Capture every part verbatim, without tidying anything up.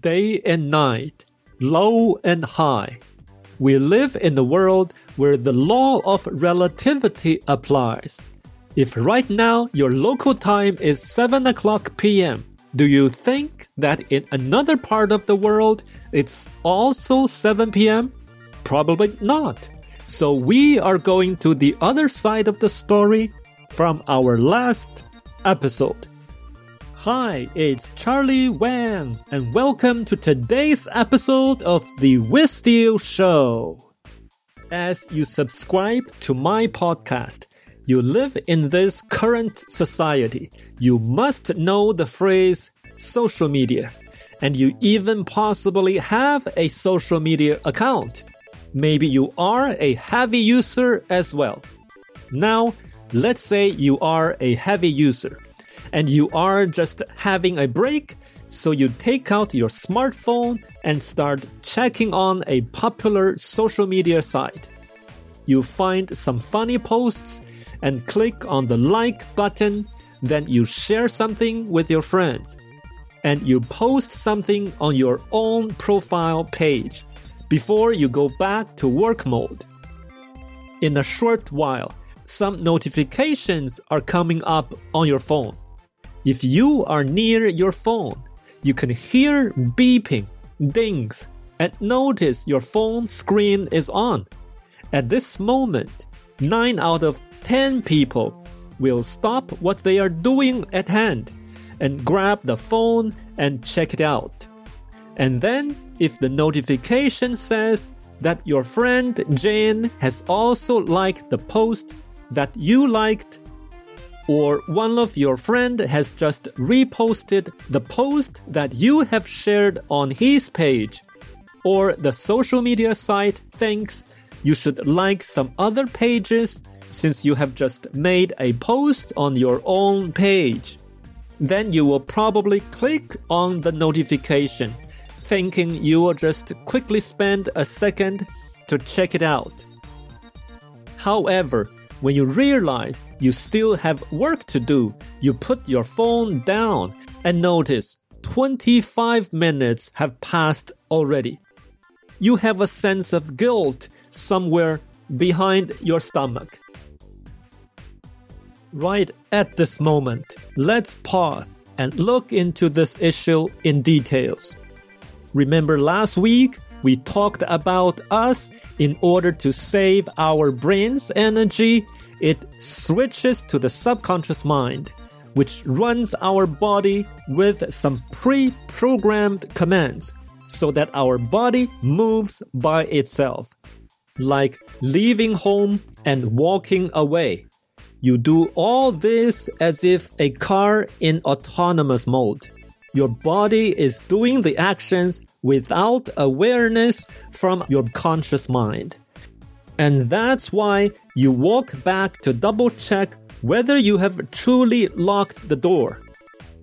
day and night, low and high. We live in a world where the law of relativity applies. If right now your local time is seven o'clock p.m., do you think that in another part of the world it's also seven p.m.? Probably not. So we are going to the other side of the story from our last episode. Hi, it's Charlie Wang, and welcome to today's episode of the Whistle Show. As you subscribe to my podcast, you live in this current society. You must know the phrase social media, and you even possibly have a social media account. Maybe you are a heavy user as well. Now, let's say you are a heavy user, and you are just having a break, so you take out your smartphone and start checking on a popular social media site. You find some funny posts and click on the like button, then you share something with your friends, and you post something on your own profile page before you go back to work mode. In a short while, some notifications are coming up on your phone. If you are near your phone, you can hear beeping, dings, and notice your phone screen is on. At this moment, nine out of ten people will stop what they are doing at hand and grab the phone and check it out. And then, if the notification says that your friend Jane has also liked the post that you liked, or one of your friend has just reposted the post that you have shared on his page, or the social media site thinks you should like some other pages since you have just made a post on your own page, then you will probably click on the notification, thinking you will just quickly spend a second to check it out. However, when you realize you still have work to do, you put your phone down and notice twenty-five minutes have passed already. You have a sense of guilt somewhere behind your stomach. Right at this moment, let's pause and look into this issue in details. Remember last week, we talked about us in order to save our brain's energy, it switches to the subconscious mind, which runs our body with some pre-programmed commands so that our body moves by itself, like leaving home and walking away. You do all this as if a car in autonomous mode. Your body is doing the actions without awareness from your conscious mind. And that's why you walk back to double check whether you have truly locked the door.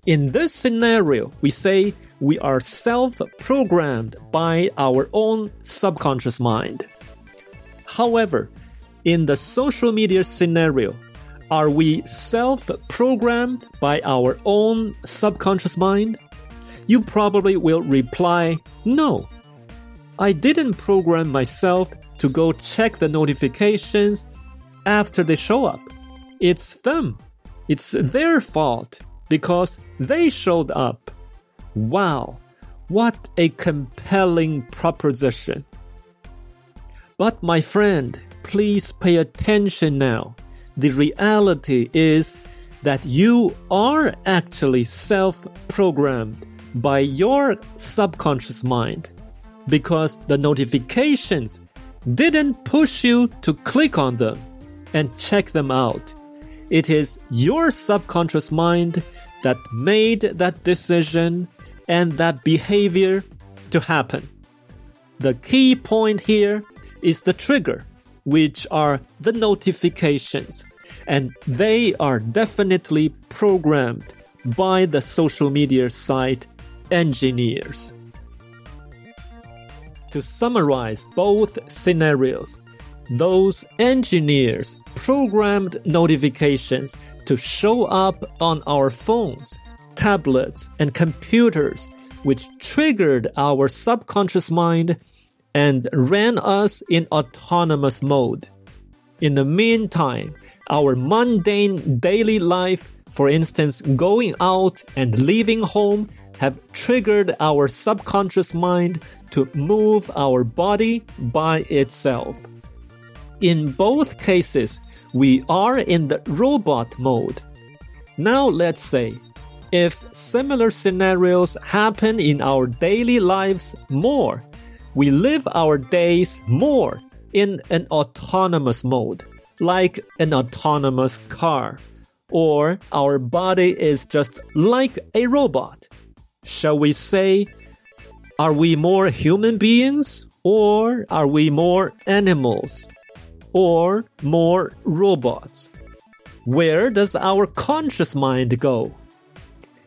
In this scenario, we say we are self-programmed by our own subconscious mind. However, in the social media scenario, are we self-programmed by our own subconscious mind? You probably will reply, no. I didn't program myself to go check the notifications after they show up. It's them. It's their fault because they showed up. Wow, what a compelling proposition. But my friend, please pay attention now. The reality is that you are actually self-programmed by your subconscious mind because the notifications didn't push you to click on them and check them out. It is your subconscious mind that made that decision and that behavior to happen. The key point here is the trigger, which are the notifications, and they are definitely programmed by the social media site engineers. To summarize both scenarios, those engineers programmed notifications to show up on our phones, tablets, and computers which triggered our subconscious mind and ran us in autonomous mode. In the meantime, our mundane daily life, for instance, going out and leaving home, have triggered our subconscious mind to move our body by itself. In both cases, we are in the robot mode. Now let's say, if similar scenarios happen in our daily lives more, we live our days more in an autonomous mode, like an autonomous car, or our body is just like a robot. Shall we say, are we more human beings, or are we more animals, or more robots? Where does our conscious mind go?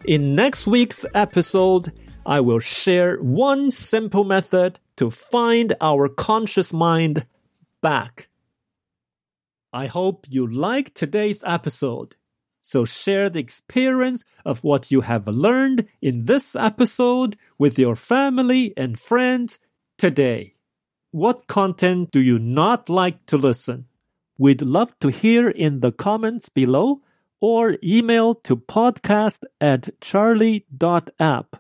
In next week's episode, I will share one simple method to find our conscious mind back. I hope you liked today's episode. So share the experience of what you have learned in this episode with your family and friends today. What content do you not like to listen? We'd love to hear in the comments below or email to podcast at charlie dot app.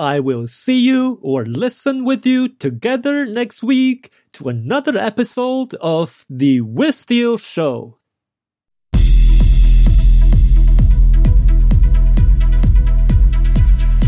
I will see you or listen with you together next week to another episode of The Whistle Show.